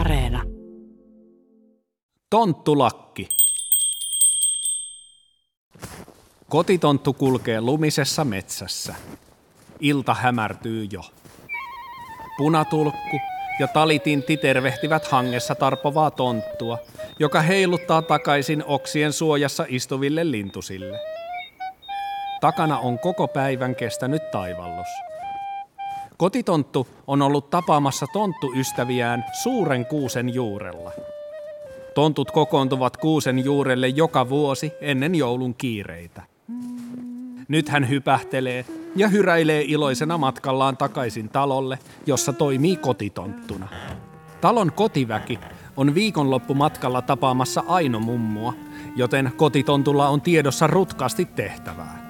Areena. Tonttulakki. Kotitonttu kulkee lumisessa metsässä. Ilta hämärtyy jo. Punatulkku ja talitintti tervehtivät hangessa tarpovaa tonttua, joka heiluttaa takaisin oksien suojassa istuville lintusille. Takana on koko päivän kestänyt taivallus. Kotitonttu on ollut tapaamassa tonttuystäviään suuren kuusen juurella. Tontut kokoontuvat kuusen juurelle joka vuosi ennen joulun kiireitä. Nyt hän hypähtelee ja hyräilee iloisena matkallaan takaisin talolle, jossa toimii kotitonttuna. Talon kotiväki on viikonloppumatkalla tapaamassa Aino mummoa, joten kotitontulla on tiedossa rutkasti tehtävää.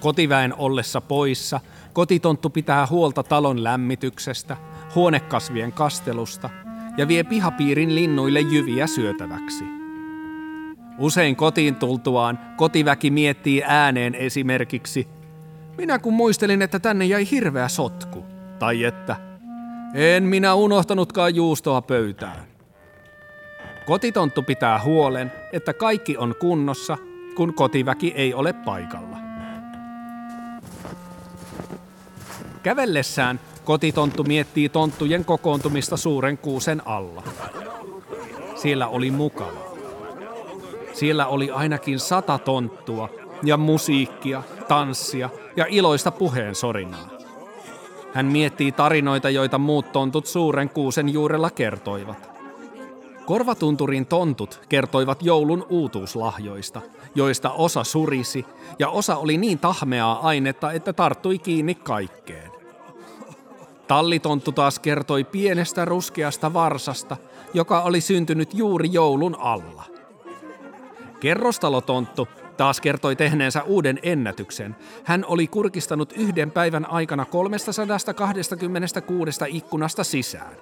Kotiväen ollessa poissa kotitonttu pitää huolta talon lämmityksestä, huonekasvien kastelusta ja vie pihapiirin linnuille jyviä syötäväksi. Usein kotiin tultuaan kotiväki miettii ääneen esimerkiksi "Minä kun muistelin, että tänne jäi hirveä sotku" tai että "En minä unohtanutkaan juustoa pöytään". Kotitonttu pitää huolen, että kaikki on kunnossa, kun kotiväki ei ole paikalla. Kävellessään kotitonttu miettii tonttujen kokoontumista suuren kuusen alla. Siellä oli mukava. Siellä oli ainakin 100 tonttua ja musiikkia, tanssia ja iloista puheen sorinaa. Hän miettii tarinoita, joita muut tontut suuren kuusen juurella kertoivat. Korvatunturin tontut kertoivat joulun uutuuslahjoista, joista osa surisi ja osa oli niin tahmeaa ainetta, että tarttui kiinni kaikkeen. Tallitonttu taas kertoi pienestä ruskeasta varsasta, joka oli syntynyt juuri joulun alla. Kerrostalotonttu taas kertoi tehneensä uuden ennätyksen. Hän oli kurkistanut yhden päivän aikana 326 ikkunasta sisään.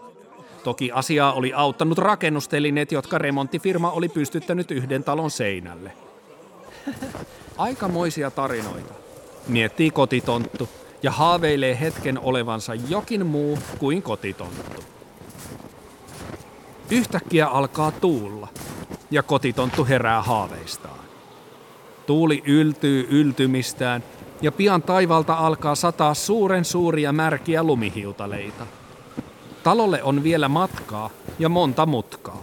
Toki asiaa oli auttanut rakennustelineet, jotka remonttifirma oli pystyttänyt yhden talon seinälle. Aikamoisia tarinoita, miettii kotitonttu ja haaveilee hetken olevansa jokin muu kuin kotitonttu. Yhtäkkiä alkaa tuulla ja kotitonttu herää haaveistaan. Tuuli yltyy yltymistään ja pian taivalta alkaa sataa suuren suuria märkiä lumihiutaleita. Talolle on vielä matkaa ja monta mutkaa.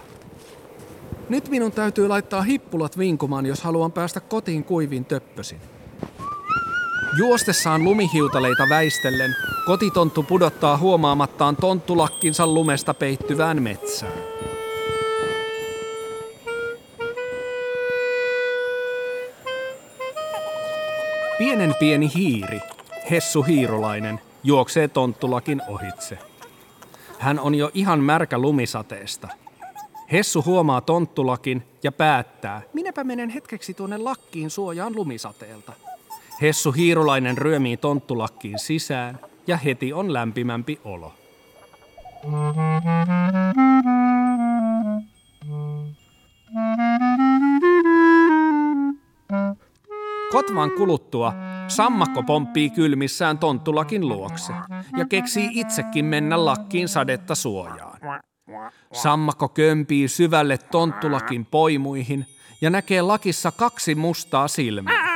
Nyt minun täytyy laittaa hippulat vinkumaan, jos haluan päästä kotiin kuivin töppösin. Juostessaan lumihiutaleita väistellen, kotitonttu pudottaa huomaamattaan tonttulakkinsa lumesta peittyvään metsään. Pienen pieni hiiri, Hessu Hiirulainen, juoksee tonttulakin ohitse. Hän on jo ihan märkä lumisateesta. Hessu huomaa tonttulakin ja päättää, minäpä menen hetkeksi tuonne lakkiin suojaan lumisateelta. Hessu Hiirulainen ryömii tonttulakkiin sisään ja heti on lämpimämpi olo. Kotvan kuluttua sammakko pomppii kylmissään tonttulakin luokse ja keksii itsekin mennä lakkiin sadetta suojaan. Sammakko kömpii syvälle tonttulakin poimuihin ja näkee lakissa 2 mustaa silmää.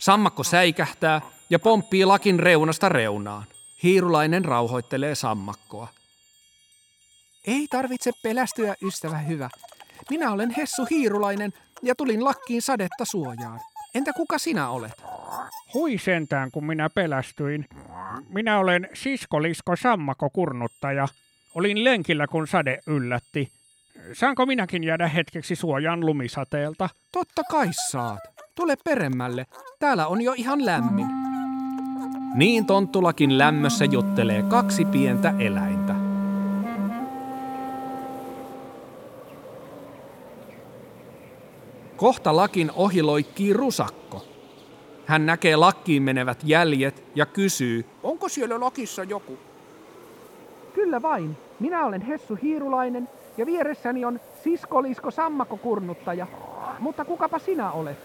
Sammakko säikähtää ja pomppii lakin reunasta reunaan. Hiirulainen rauhoittelee sammakkoa. Ei tarvitse pelästyä, ystävä hyvä. Minä olen Hessu Hiirulainen ja tulin lakkiin sadetta suojaan. Entä kuka sinä olet? Hui sentään, kun minä pelästyin. Minä olen siskolisko sammakokurnuttaja. Olin lenkillä, kun sade yllätti. Saanko minäkin jäädä hetkeksi suojaan lumisateelta? Totta kai saat. Tule peremmälle. Täällä on jo ihan lämmin. Niin tonttulakin lämmössä juttelee 2 pientä eläintä. Kohta lakin ohi loikkii rusakko. Hän näkee lakkiin menevät jäljet ja kysyy, onko siellä lakissa joku? Kyllä vain. Minä olen Hessu Hiirulainen ja vieressäni on siskolisko sammakokurnuttaja. Mutta kukapa sinä olet?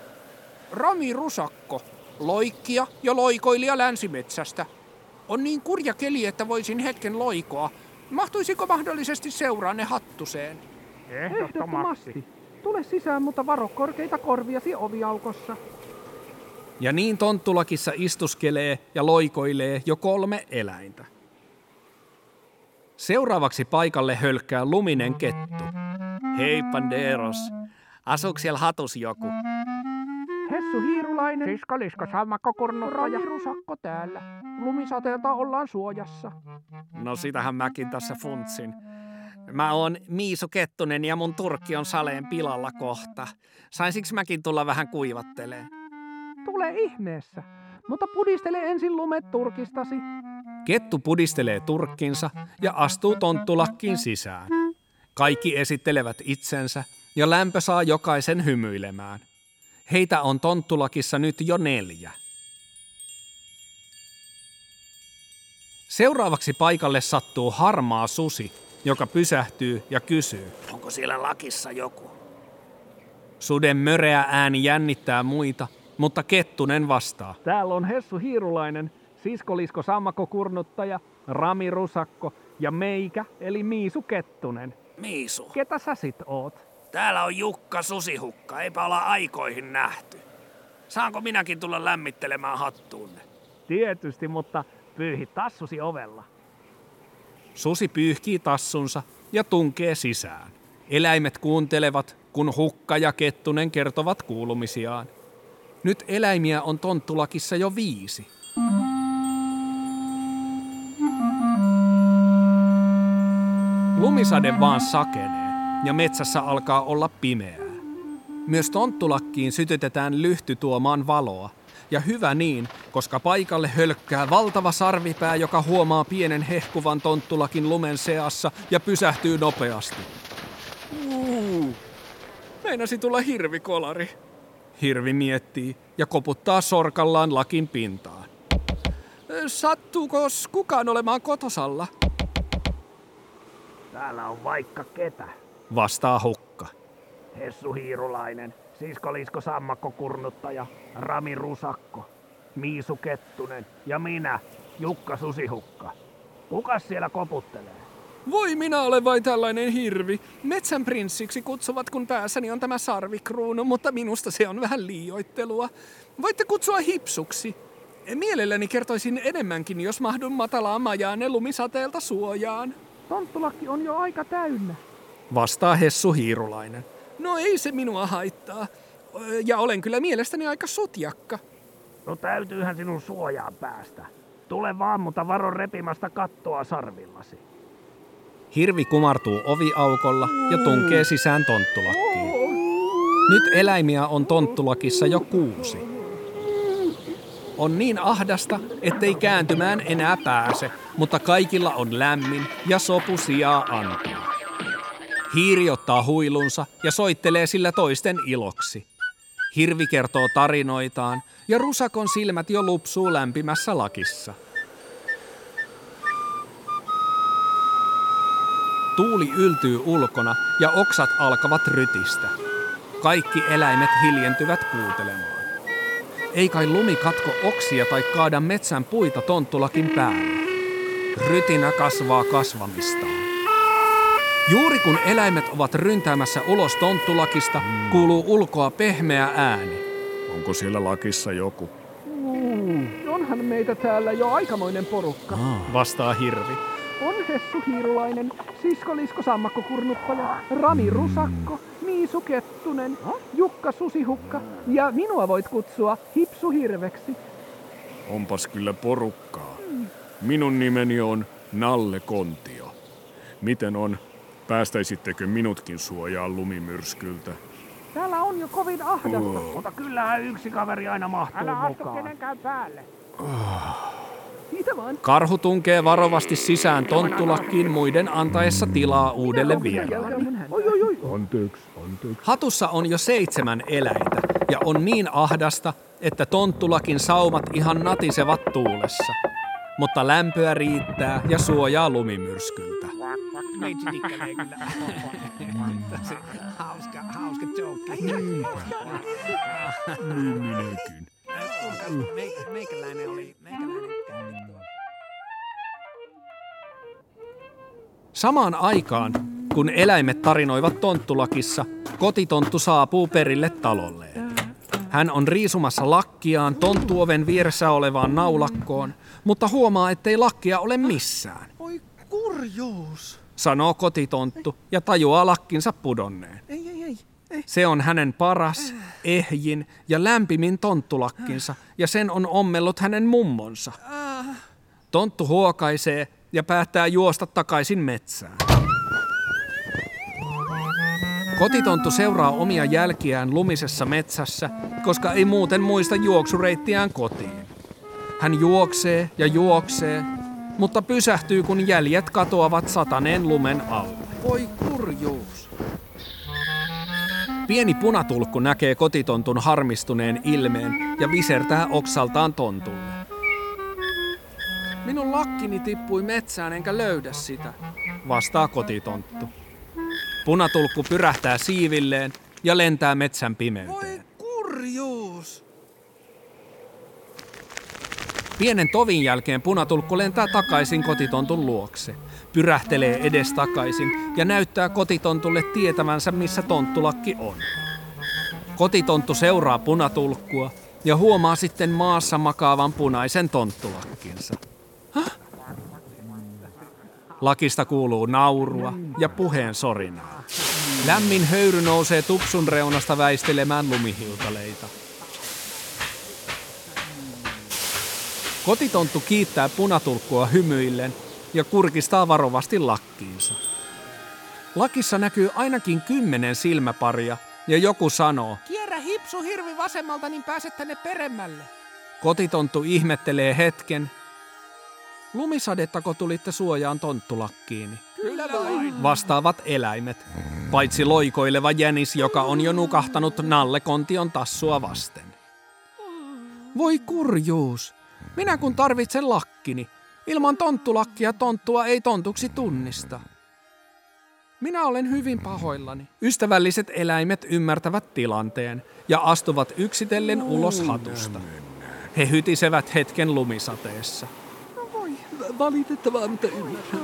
Rami Rusakko, loikkija ja loikoilija länsimetsästä. On niin kurja keli, että voisin hetken loikoa. Mahtuisiko mahdollisesti seuraanne Hattuseen? Ehdottomasti. Tule sisään, mutta varo korkeita korviasi oviaukossa. Ja niin tonttulakissa istuskelee ja loikoilee jo 3 eläintä. Seuraavaksi paikalle hölkkää luminen kettu. Hei Panderos, asuuko siellä Hatus joku? Hessu Hiirulainen, Siskaliska Sammakko Kornoraja, Rusakko täällä. Lumisateelta ollaan suojassa. No sitähän mäkin tässä funtsin. Mä oon Miisu Kettunen ja mun turkki on saleen pilalla kohta. Sain siksi mäkin tulla vähän kuivatteleen. Tule ihmeessä, mutta pudistele ensin lumet turkistasi. Kettu pudistelee turkkinsa ja astuu tonttulakkiin sisään. Kaikki esittelevät itsensä ja lämpö saa jokaisen hymyilemään. Heitä on tonttulakissa nyt jo 4. Seuraavaksi paikalle sattuu harmaa susi, joka pysähtyy ja kysyy, onko siellä lakissa joku? Suden möreä ääni jännittää muita, mutta Kettunen vastaa. Täällä on Hessu Hiirulainen, Siskolisko Sammakko Kurnuttaja, Rami Rusakko ja meikä, eli Miisu Kettunen. Miisu. Ketä sä sit oot? Täällä on Jukka Susihukka, eipä olla aikoihin nähty. Saanko minäkin tulla lämmittelemään hattuunne? Tietysti, mutta pyyhi tassusi ovella. Susi pyyhkii tassunsa ja tunkee sisään. Eläimet kuuntelevat, kun Hukka ja Kettunen kertovat kuulumisiaan. Nyt eläimiä on tonttulakissa jo 5. Lumisade vaan sakenee ja metsässä alkaa olla pimeää. Myös tonttulakkiin sytytetään lyhty tuomaan valoa. Ja hyvä niin, koska paikalle hölkkää valtava sarvipää, joka huomaa pienen hehkuvan tonttulakin lumen seassa ja pysähtyy nopeasti. Meinasi tulla hirvikolari. Hirvi miettii ja koputtaa sorkallaan lakin pintaan. Sattuuko kukaan olemaan kotosalla? Täällä on vaikka ketä, vastaa Hukka. Hessu Hiirulainen, Siskolisko Sammakko Kurnuttaja, Rami Rusakko, Miisu Kettunen ja minä, Jukka Susihukka. Kukas siellä koputtelee? Voi minä olen vain tällainen hirvi. Metsän prinssiksi kutsuvat, kun päässäni on tämä sarvikruunu, mutta minusta se on vähän liioittelua. Voitte kutsua hipsuksi. Mielelläni kertoisin enemmänkin, jos mahdun matalaa majaan lumisateelta suojaan. Tonttulakki on jo aika täynnä, vastaa Hessu Hiirulainen. No ei se minua haittaa. Ja olen kyllä mielestäni aika sotjakka. No täytyyhän sinun suojaan päästä. Tule vaan, mutta varo repimasta kattoa sarvillasi. Hirvi kumartuu oviaukolla ja tunkee sisään tonttulakkiin. Nyt eläimiä on tonttulakissa jo 6. On niin ahdasta, ettei kääntymään enää pääse, mutta kaikilla on lämmin ja sopu sijaa antaa. Hiiri ottaa huilunsa ja soittelee sillä toisten iloksi. Hirvi kertoo tarinoitaan ja rusakon silmät jo lupsuu lämpimässä lakissa. Tuuli yltyy ulkona ja oksat alkavat rytistä. Kaikki eläimet hiljentyvät kuuntelemaan. Ei kai lumi katko oksia tai kaada metsän puita tonttulakin päälle. Rytinä kasvaa kasvamistaan. Juuri kun eläimet ovat ryntäämässä ulos tonttulakista, kuuluu ulkoa pehmeä ääni. Onko siellä lakissa joku? Onhan meitä täällä jo aikamoinen porukka, vastaa hirvi. On Hessu Hiirulainen, Siskolisko Sammakko Kurnuttaja, Rami Rusakko, Miisu Kettunen, Jukka Susihukka ja minua voit kutsua Hipsu Hirveksi. Onpas kyllä porukkaa. Minun nimeni on Nalle Kontio. Miten on? Päästäisittekö minutkin suojaan lumimyrskyltä? Täällä on jo kovin ahdasta. Mutta kyllähän yksi kaveri aina mahtuu mukaan. Älä astu kenenkään päälle. Karhu tunkee varovasti sisään tonttulakkiin muiden antaessa tilaa uudelle vieraalle. Hatussa on jo 7 eläintä ja on niin ahdasta, että tonttulakin saumat ihan natisevat tuulessa. Mutta lämpöä riittää ja suojaa lumimyrskyltä. Hauska joke. Minäkin. Meikäläinen oli. Samaan aikaan, kun eläimet tarinoivat tonttulakissa, kotitonttu saapuu perille talolleen. Hän on riisumassa lakkiaan tonttuoven vieressä olevaan naulakkoon, mutta huomaa, ettei lakkia ole missään. Oi kurjuus, sanoo kotitonttu ja tajuaa lakkinsa pudonneen. Se on hänen paras, ehjin ja lämpimin tonttulakkinsa ja sen on ommellut hänen mummonsa. Tonttu huokaisee ja päättää juosta takaisin metsään. Kotitonttu seuraa omia jälkiään lumisessa metsässä, koska ei muuten muista juoksureittiään kotiin. Hän juoksee ja juoksee, mutta pysähtyy kun jäljet katoavat sataneen lumen alle. Voi kurjuus! Pieni punatulkku näkee kotitontun harmistuneen ilmeen ja visertää oksaltaan tontulle. Minun lakkini tippui metsään enkä löydä sitä, vastaa kotitonttu. Punatulkku pyrähtää siivilleen ja lentää metsän pimeyteen. Voi kurjuus! Pienen tovin jälkeen punatulkku lentää takaisin kotitontun luokse, pyrähtelee edestakaisin ja näyttää kotitontulle tietävänsä, missä tonttulakki on. Kotitonttu seuraa punatulkkua ja huomaa sitten maassa makaavan punaisen tonttulakkinsa. Lakista kuuluu naurua ja puheen sorinaa. Lämmin höyry nousee tupsun reunasta väistelemään lumihiutaleita. Kotitonttu kiittää punatulkkua hymyillen ja kurkistaa varovasti lakkiinsa. Lakissa näkyy ainakin 10 silmäparia ja joku sanoo, kierrä hipsu hirvi vasemmalta niin pääset tänne peremmälle. Kotitonttu ihmettelee hetken. Lumisadettako tulitte suojaan tonttulakkiini? Kyllä vain, vastaavat eläimet, paitsi loikoileva jänis, joka on jo nukahtanut nallekontion tassua vasten. Voi kurjuus! Minä kun tarvitsen lakkini, ilman tonttulakkia tonttua ei tontuksi tunnista. Minä olen hyvin pahoillani. Ystävälliset eläimet ymmärtävät tilanteen ja astuvat yksitellen ulos hatusta. He hytisevät hetken lumisateessa. Valitettavaa, mitä ymmärrän.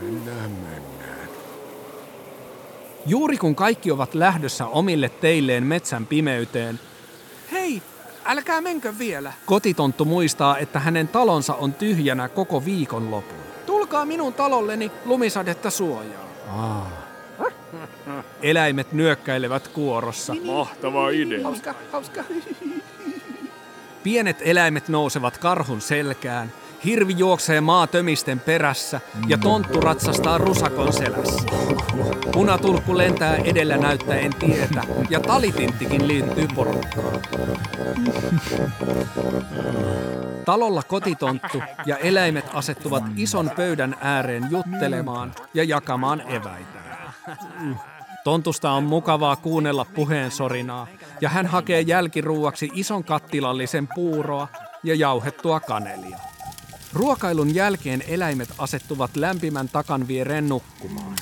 Mennään. Juuri kun kaikki ovat lähdössä omille teilleen metsän pimeyteen. Hei, älkää menkö vielä. Kotitonttu muistaa, että hänen talonsa on tyhjänä koko viikonlopun. Tulkaa minun talolleni lumisadetta suojaa. Eläimet nyökkäilevät kuorossa. Mahtava idea. Hauska. Pienet eläimet nousevat karhun selkään, hirvi juoksee maatömisten perässä ja tonttu ratsastaa rusakon selässä. Punatulkku lentää edellä näyttäen tietä ja talitinttikin liittyy porukkaan. Talolla kotitonttu ja eläimet asettuvat ison pöydän ääreen juttelemaan ja jakamaan eväitä. Tontusta on mukavaa kuunnella puheen sorinaa, ja hän hakee jälkiruuaksi ison kattilallisen puuroa ja jauhettua kanelia. Ruokailun jälkeen eläimet asettuvat lämpimän takan viereen nukkumaan.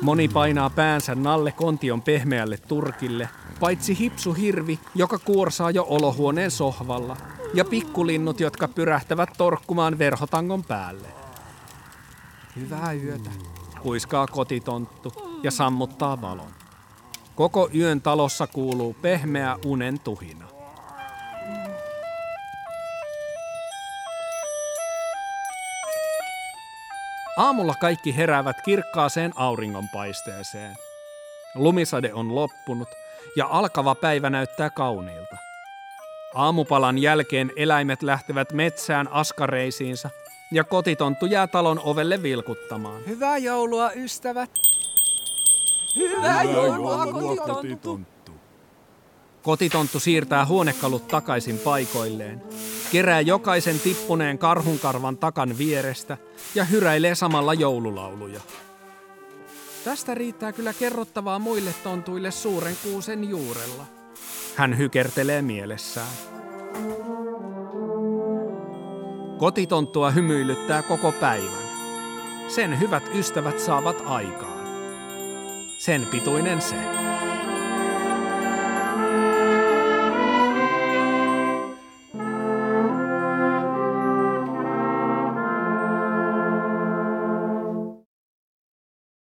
Moni painaa päänsä nallekontion pehmeälle turkille, paitsi hipsuhirvi, joka kuorsaa jo olohuoneen sohvalla, ja pikkulinnut, jotka pyrähtävät torkkumaan verhotangon päälle. Hyvää yötä, kuiskaa kotitonttu ja sammuttaa valon. Koko yön talossa kuuluu pehmeä unen tuhina. Aamulla kaikki heräävät kirkkaaseen auringonpaisteeseen. Lumisade on loppunut ja alkava päivä näyttää kauniilta. Aamupalan jälkeen eläimet lähtevät metsään askareisiinsa ja kotitonttu jää talon ovelle vilkuttamaan. Hyvää joulua, ystävät! Hyvää joulua, kotitonttu! Kotitonttu siirtää huonekalut takaisin paikoilleen, kerää jokaisen tippuneen karhunkarvan takan vierestä ja hyräilee samalla joululauluja. Tästä riittää kyllä kerrottavaa muille tontuille suuren kuusen juurella. Hän hykertelee mielessään. Kotitonttua hymyilyttää koko päivän. Sen hyvät ystävät saavat aikaan. Sen pituinen se.